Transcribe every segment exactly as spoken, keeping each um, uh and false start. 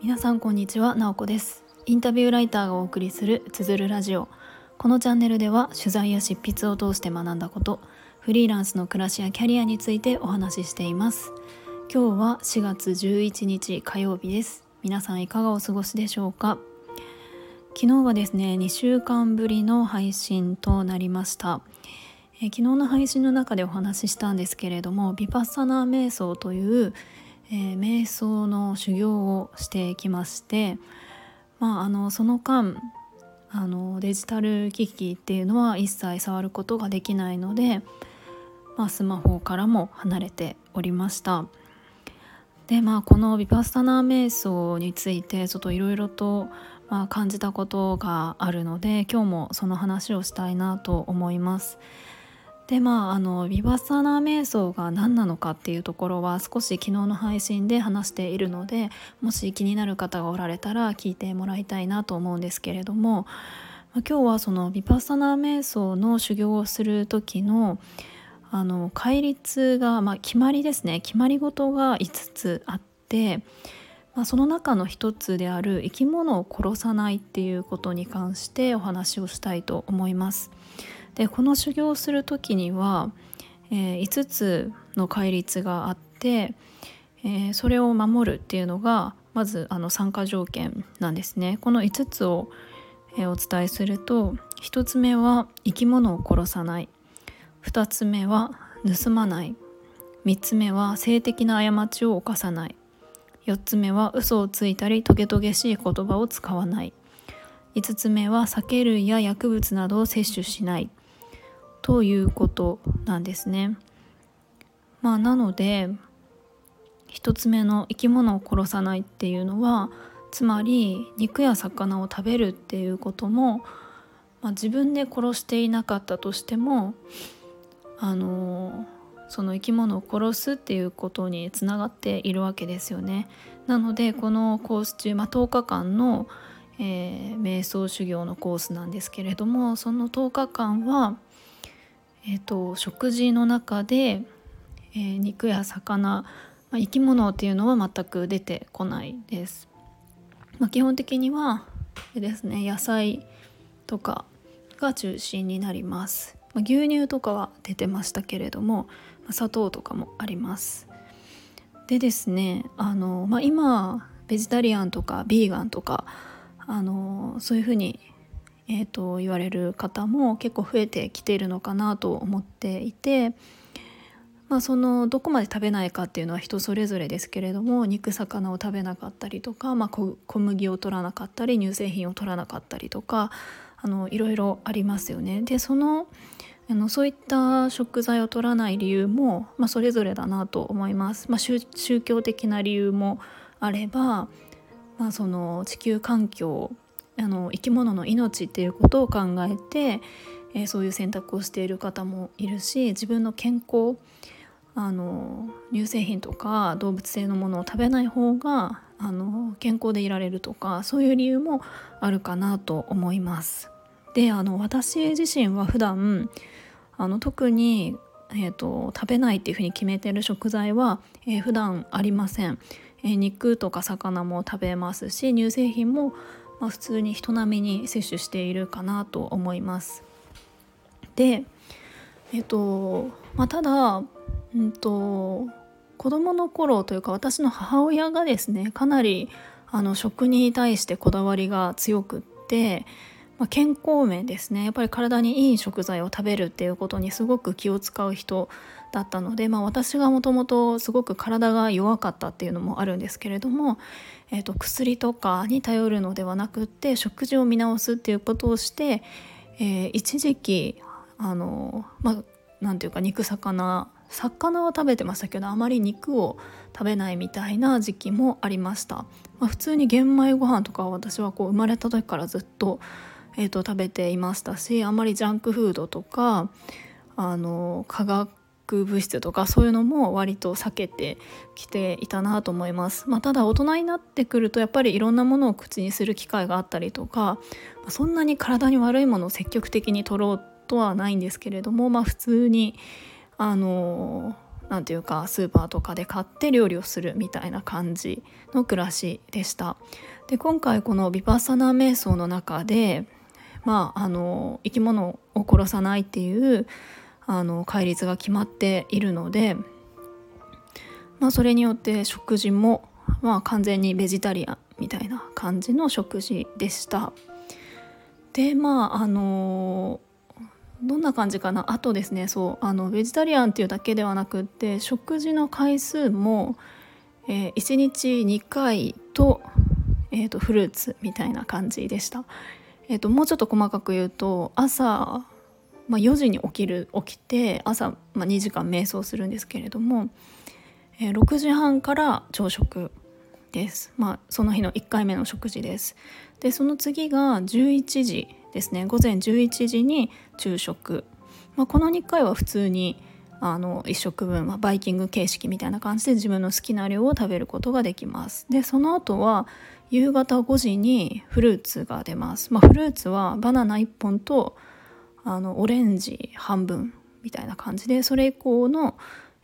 皆さんこんにちは、なおこです。インタビューライターがお送りするつづるラジオ。このチャンネルでは取材や執筆を通して学んだこと、フリーランスの暮らしやキャリアについてお話ししています。今日はしがつじゅういちにち火曜日です。皆さんいかがお過ごしでしょうか。昨日はですね、にしゅうかんぶりの配信となりました。え昨日の配信の中でお話ししたんですけれども、ヴィパッサナー瞑想という、えー、瞑想の修行をしてきまして、まあ、あのその間あのデジタル機器っていうのは一切触ることができないので、まあ、スマホからも離れておりました。で、まあ、このヴィパッサナー瞑想についてちょっといろいろと、まあ、感じたことがあるので、今日もその話をしたいなと思います。で、まあ、あのヴィパッサナー瞑想が何なのかっていうところは少し昨日の配信で話しているので、もし気になる方がおられたら聞いてもらいたいなと思うんですけれども、今日はそのヴィパッサナー瞑想の修行をする時のあの戒律が、まあ、決まりですね、決まり事がいつつあって、まあ、その中の一つである生き物を殺さないっていうことに関してお話をしたいと思います。で、この修行をする時には、えー、いつつの戒律があって、えー、それを守るっていうのがまずあの参加条件なんですね。このいつつを、えー、お伝えすると、ひとつめは生き物を殺さない、ふたつめは盗まない、みっつめは性的な過ちを犯さない、よっつめは嘘をついたりトゲトゲしい言葉を使わない、いつつめは酒類や薬物などを摂取しないということなんですね。まあ、なのでひとつめの生き物を殺さないっていうのは、つまり肉や魚を食べるっていうことも、まあ、自分で殺していなかったとしても、あのその生き物を殺すっていうことにつながっているわけですよね。なのでこのコース中、まあ、とおかかんの、えー、瞑想修行のコースなんですけれども、そのとおかかんはえーと、食事の中で、えー、肉や魚、まあ、生き物っていうのは全く出てこないです。まあ、基本的にはですね、野菜とかが中心になります。まあ、牛乳とかは出てましたけれども、まあ、砂糖とかもあります。でですね、あの、まあ、今ベジタリアンとかビーガンとか、あのそういうふうにえー、と言われる方も結構増えてきているのかなと思っていて、まあ、そのどこまで食べないかっていうのは人それぞれですけれども、肉魚を食べなかったりとか、まあ、小麦を取らなかったり乳製品を取らなかったりとか、あのいろいろありますよね。で、そのあのそういった食材を取らない理由も、まあ、それぞれだなと思います。まあ、宗教的な理由もあれば、まあ、その地球環境、あの生き物の命っていうことを考えて、えー、そういう選択をしている方もいるし、自分の健康、あの乳製品とか動物性のものを食べない方があの健康でいられるとか、そういう理由もあるかなと思います。で、あの私自身は普段あの特に、えーと、食べないっていうふうに決めてる食材は、えー、普段ありません。えー、肉とか魚も食べますし、乳製品もまあ、普通に人並みに摂取しているかなと思います。で、えっとまあ、ただ、うんと、子どもの頃というか私の母親がですね、かなりあの食に対してこだわりが強くって、まあ、健康面ですね、やっぱり体にいい食材を食べるっていうことにすごく気を使う人だったので、まあ、私がもともとすごく体が弱かったっていうのもあるんですけれども、えーと、薬とかに頼るのではなくって食事を見直すっていうことをして、えー、一時期あの、まあ、なんていうか肉魚魚は食べてましたけど、あまり肉を食べないみたいな時期もありました。まあ、普通に玄米ご飯とかは私はこう生まれた時からずっとえー、と食べていましたし、あんまりジャンクフードとかあの化学物質とかそういうのも割と避けてきていたなと思います。まあ、ただ大人になってくるとやっぱりいろんなものを口にする機会があったりとか、そんなに体に悪いものを積極的に取ろうとはないんですけれども、まあ、普通にあのなんていうかスーパーとかで買って料理をするみたいな感じの暮らしでした。で、今回このヴィパッサナー瞑想の中で、まあ、あの生き物を殺さないっていうあの戒律が決まっているので、まあ、それによって食事も、まあ、完全にベジタリアンみたいな感じの食事でした。で、まああのどんな感じかなあとですねそうあのベジタリアンっていうだけではなくって、食事の回数も、えー、いちにちにかいと、えーとフルーツみたいな感じでした。えーともうちょっと細かく言うと、朝、まあ、よじに起きる起きて朝、まあ、にじかん瞑想するんですけれども、えー、ろくじはんから朝食です、まあ、その日のいっかいめの食事です。で、その次がじゅういちじですね、午前じゅういちじに昼食、まあ、このにかいは普通にあのいっしょくぶん、まあ、バイキング形式みたいな感じで自分の好きな量を食べることができます。で、その後は夕方ごじにフルーツが出ます、まあ、フルーツはバナナいっぽんとあのオレンジ半分みたいな感じで、それ以降の、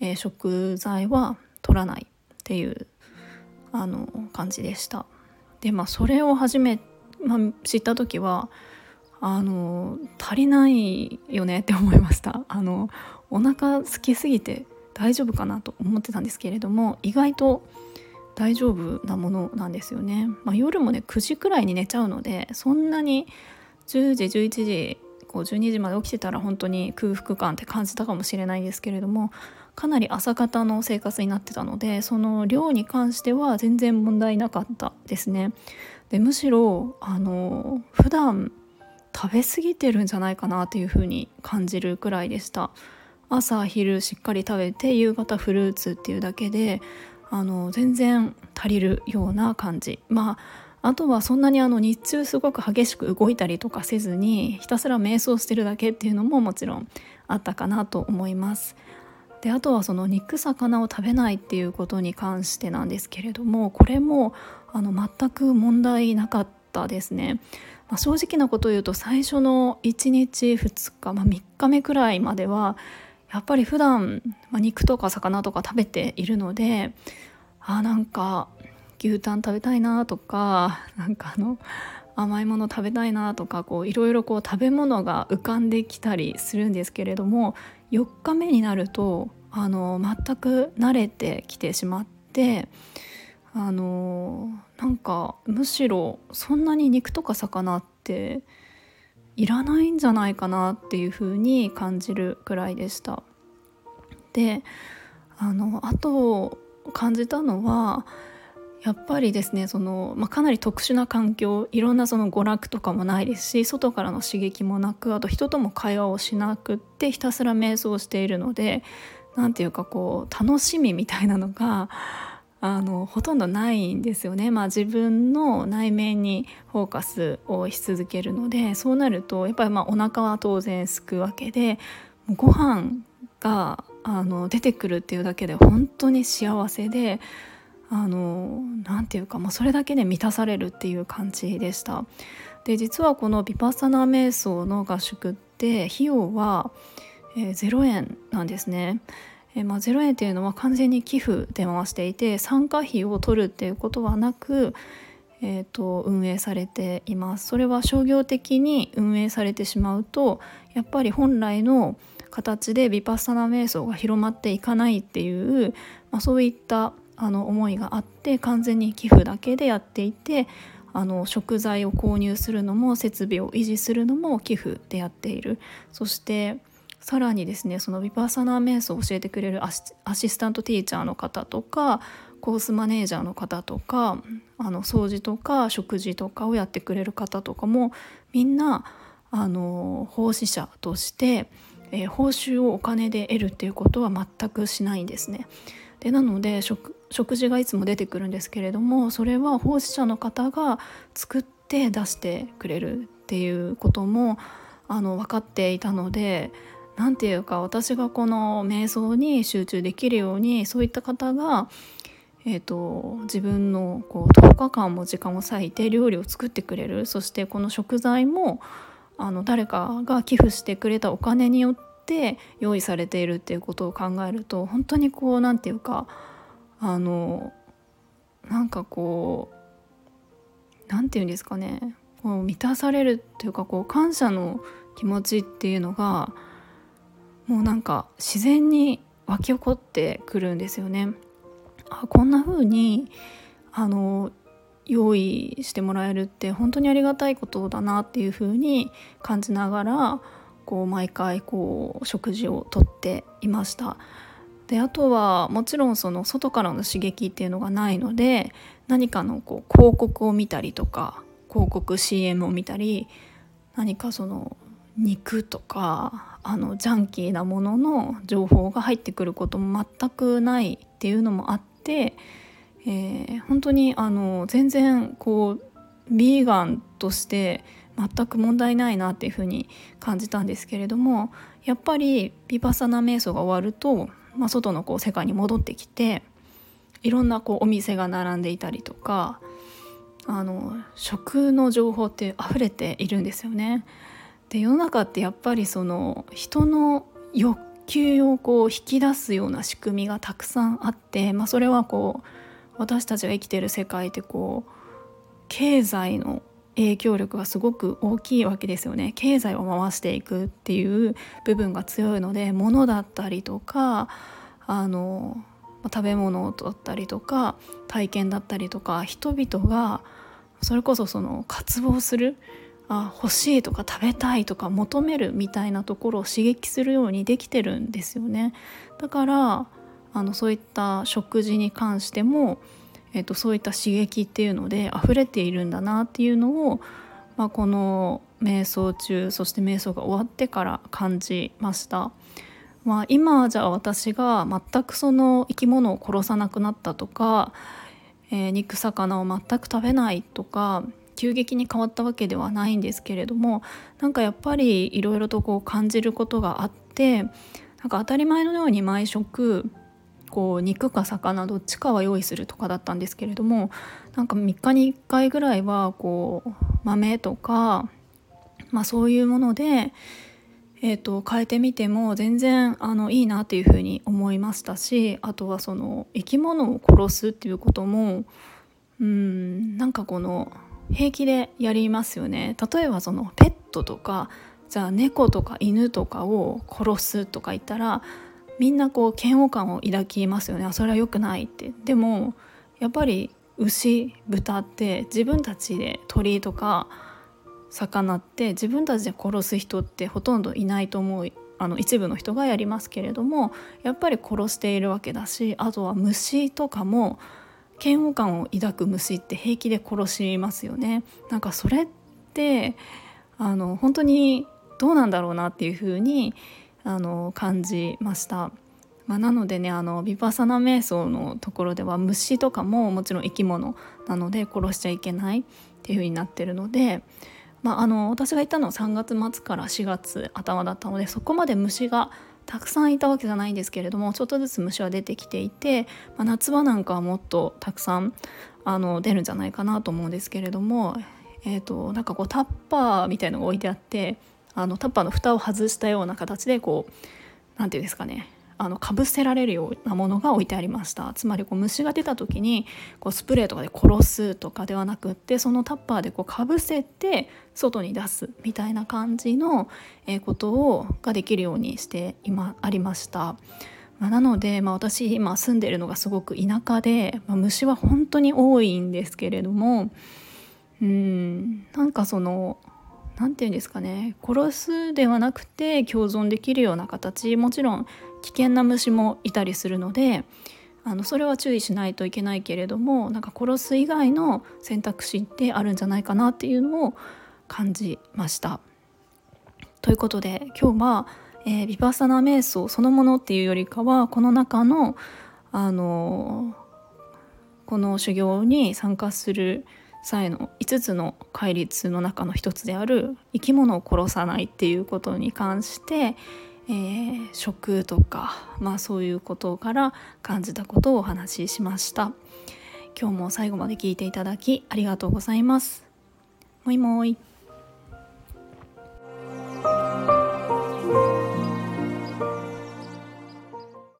えー、食材は取らないっていうあの感じでした。で、まあ、それを初め、まあ、知った時はあの足りないよねって思いました。あのお腹空きすぎて大丈夫かなと思ってたんですけれども、意外と大丈夫なものなんですよね、まあ、夜もねくじくらいに寝ちゃうので、そんなにじゅうじじゅういちじこうじゅうにじまで起きてたら本当に空腹感って感じたかもしれないんですけれども、かなり朝方の生活になってたので、その量に関しては全然問題なかったですね。で、むしろあの普段食べ過ぎてるんじゃないかなっていう風に感じるくらいでした。朝昼しっかり食べて、夕方フルーツっていうだけであの全然足りるような感じ。まああとはそんなにあの日中すごく激しく動いたりとかせずに、ひたすら瞑想してるだけっていうのももちろんあったかなと思います。で、あとはその肉魚を食べないっていうことに関してなんですけれども、これもあの全く問題なかったですね、まあ、正直なことを言うと最初のいちにちふつか、まあ、みっかめくらいまではやっぱり普段、まあ、肉とか魚とか食べているので、あなんか牛タン食べたいなとか、なんかあの甘いもの食べたいなとか、こういろいろこう食べ物が浮かんできたりするんですけれども、よっかめになるとあの全く慣れてきてしまって、あのなんかむしろそんなに肉とか魚っていらないんじゃないかなっていう風に感じるくらいでした。で、あのあと感じたのはやっぱりですね、その、まあ、かなり特殊な環境、いろんなその娯楽とかもないですし、外からの刺激もなく、あと人とも会話をしなくってひたすら瞑想しているので、なんていうかこう楽しみみたいなのがあのほとんどないんですよね、まあ、自分の内面にフォーカスをし続けるので、そうなるとやっぱりまあお腹は当然すくわけで、ご飯があの出てくるっていうだけで本当に幸せで、あのなんていうか、まあ、それだけで満たされるっていう感じでした。で、実はこのヴィパッサナー瞑想の合宿って費用は、えー、ゼロえんなんですね、えーまあ、ゼロえんっていうのは完全に寄付で回していて、参加費を取るっていうことはなく、えー、と運営されています。それは商業的に運営されてしまうと、やっぱり本来の形でヴィパッサナー瞑想が広まっていかないっていう、まあ、そういったあの思いがあって、完全に寄付だけでやっていて、あの食材を購入するのも設備を維持するのも寄付でやっている。そしてさらにですね、そのヴィパッサナー瞑想を教えてくれるア シ, アシスタントティーチャーの方とか、コースマネージャーの方とか、あの掃除とか食事とかをやってくれる方とかも、みんなあの奉仕者として、えー、報酬をお金で得るっていうことは全くしないんですね。で、なので 食, 食事がいつも出てくるんですけれども、それは奉仕者の方が作って出してくれるっていうこともあの分かっていたので、なんていうか私がこの瞑想に集中できるように、そういった方が、えー、と自分のこうとおかかんも時間を割いて料理を作ってくれる。そしてこの食材もあの誰かが寄付してくれたお金によってって用意されているっていうことを考えると、本当にこうなんていうかあのなんかこうなんていうんですかね、こう満たされるっていうか、こう感謝の気持ちっていうのがもうなんか自然に湧き起こってくるんですよね。あ、こんな風にあの用意してもらえるって本当にありがたいことだなっていう風に感じながら、こう毎回こう食事をとっていました。で、あとはもちろんその外からの刺激っていうのがないので、何かのこう広告を見たりとか、広告 シーエム を見たり、何かその肉とかあのジャンキーなものの情報が入ってくることも全くないっていうのもあって、えー、本当にあの全然こうビーガンとして全く問題ないなっていうふうに感じたんですけれども、やっぱりヴィパッサナー瞑想が終わると、まあ、外のこう世界に戻ってきて、いろんなこうお店が並んでいたりとか、あの食の情報って溢れているんですよね。で、世の中ってやっぱりその人の欲求をこう引き出すような仕組みがたくさんあって、まあ、それはこう私たちが生きている世界ってこう経済の影響力がすごく大きいわけですよね。経済を回していくっていう部分が強いので、物だったりとかあの食べ物だったりとか体験だったりとか、人々がそれこそその渇望する、あ、欲しいとか食べたいとか求めるみたいなところを刺激するようにできてるんですよね。だからあのそういった食事に関しても、えっと、そういった刺激っていうので溢れているんだなっていうのを、まあ、この瞑想中、そして瞑想が終わってから感じました。まあ、今じゃあ私が全くその生き物を殺さなくなったとか、えー、肉魚を全く食べないとか急激に変わったわけではないんですけれども、なんかやっぱりいろいろとこう感じることがあって、なんか当たり前のように毎食こう肉か魚どっちかは用意するとかだったんですけれども、なんかみっかにいっかいぐらいはこう豆とか、まあ、そういうもので、えー、と変えてみても全然あのいいなっていうふうに思いましたし、あとはその生き物を殺すっていうことも、うーんなんかこの平気でやりますよね。例えばそのペットとか、じゃあ猫とか犬とかを殺すとか言ったら、みんなこう嫌悪感を抱きますよね。それは良くないって。でもやっぱり牛豚って自分たちで、鳥とか魚って自分たちで殺す人ってほとんどいないと思う。あの一部の人がやりますけれども、やっぱり殺しているわけだし、あとは虫とかも嫌悪感を抱く虫って平気で殺しますよね。なんかそれってあの本当にどうなんだろうなっていうふうにあの感じました。まあ、なのでね、あのヴィパッサナー瞑想のところでは虫とかももちろん生き物なので殺しちゃいけないっていうふうになってるので、まあ、あの私が行ったのはさんがつまつからしがつあたまだったので、そこまで虫がたくさんいたわけじゃないんですけれども、ちょっとずつ虫は出てきていて、まあ、夏場なんかはもっとたくさんあの出るんじゃないかなと思うんですけれども、えーと、なんかこうタッパーみたいのが置いてあって、あのタッパーの蓋を外したような形でこうなんていうんですかね、あのかぶせられるようなものが置いてありました。つまりこう虫が出た時にこうスプレーとかで殺すとかではなくって、そのタッパーでこうかぶせて外に出すみたいな感じのことをができるようにして今ありました。まあ、なので、まあ、私今住んでいるのがすごく田舎で、まあ、虫は本当に多いんですけれども、うーんなんかそのなんていうんですかね、殺すではなくて共存できるような形、もちろん危険な虫もいたりするので、あのそれは注意しないといけないけれども、なんか殺す以外の選択肢ってあるんじゃないかなっていうのを感じました。ということで今日は、えー、ヴィパッサナー瞑想そのものっていうよりかは、この中の、あのー、この修行に参加する際のいつつの戒律の中の一つである生き物を殺さないっていうことに関して、えー、食とか、まあ、そういうことから感じたことをお話ししました。今日も最後まで聞いていただきありがとうございます。もいもい。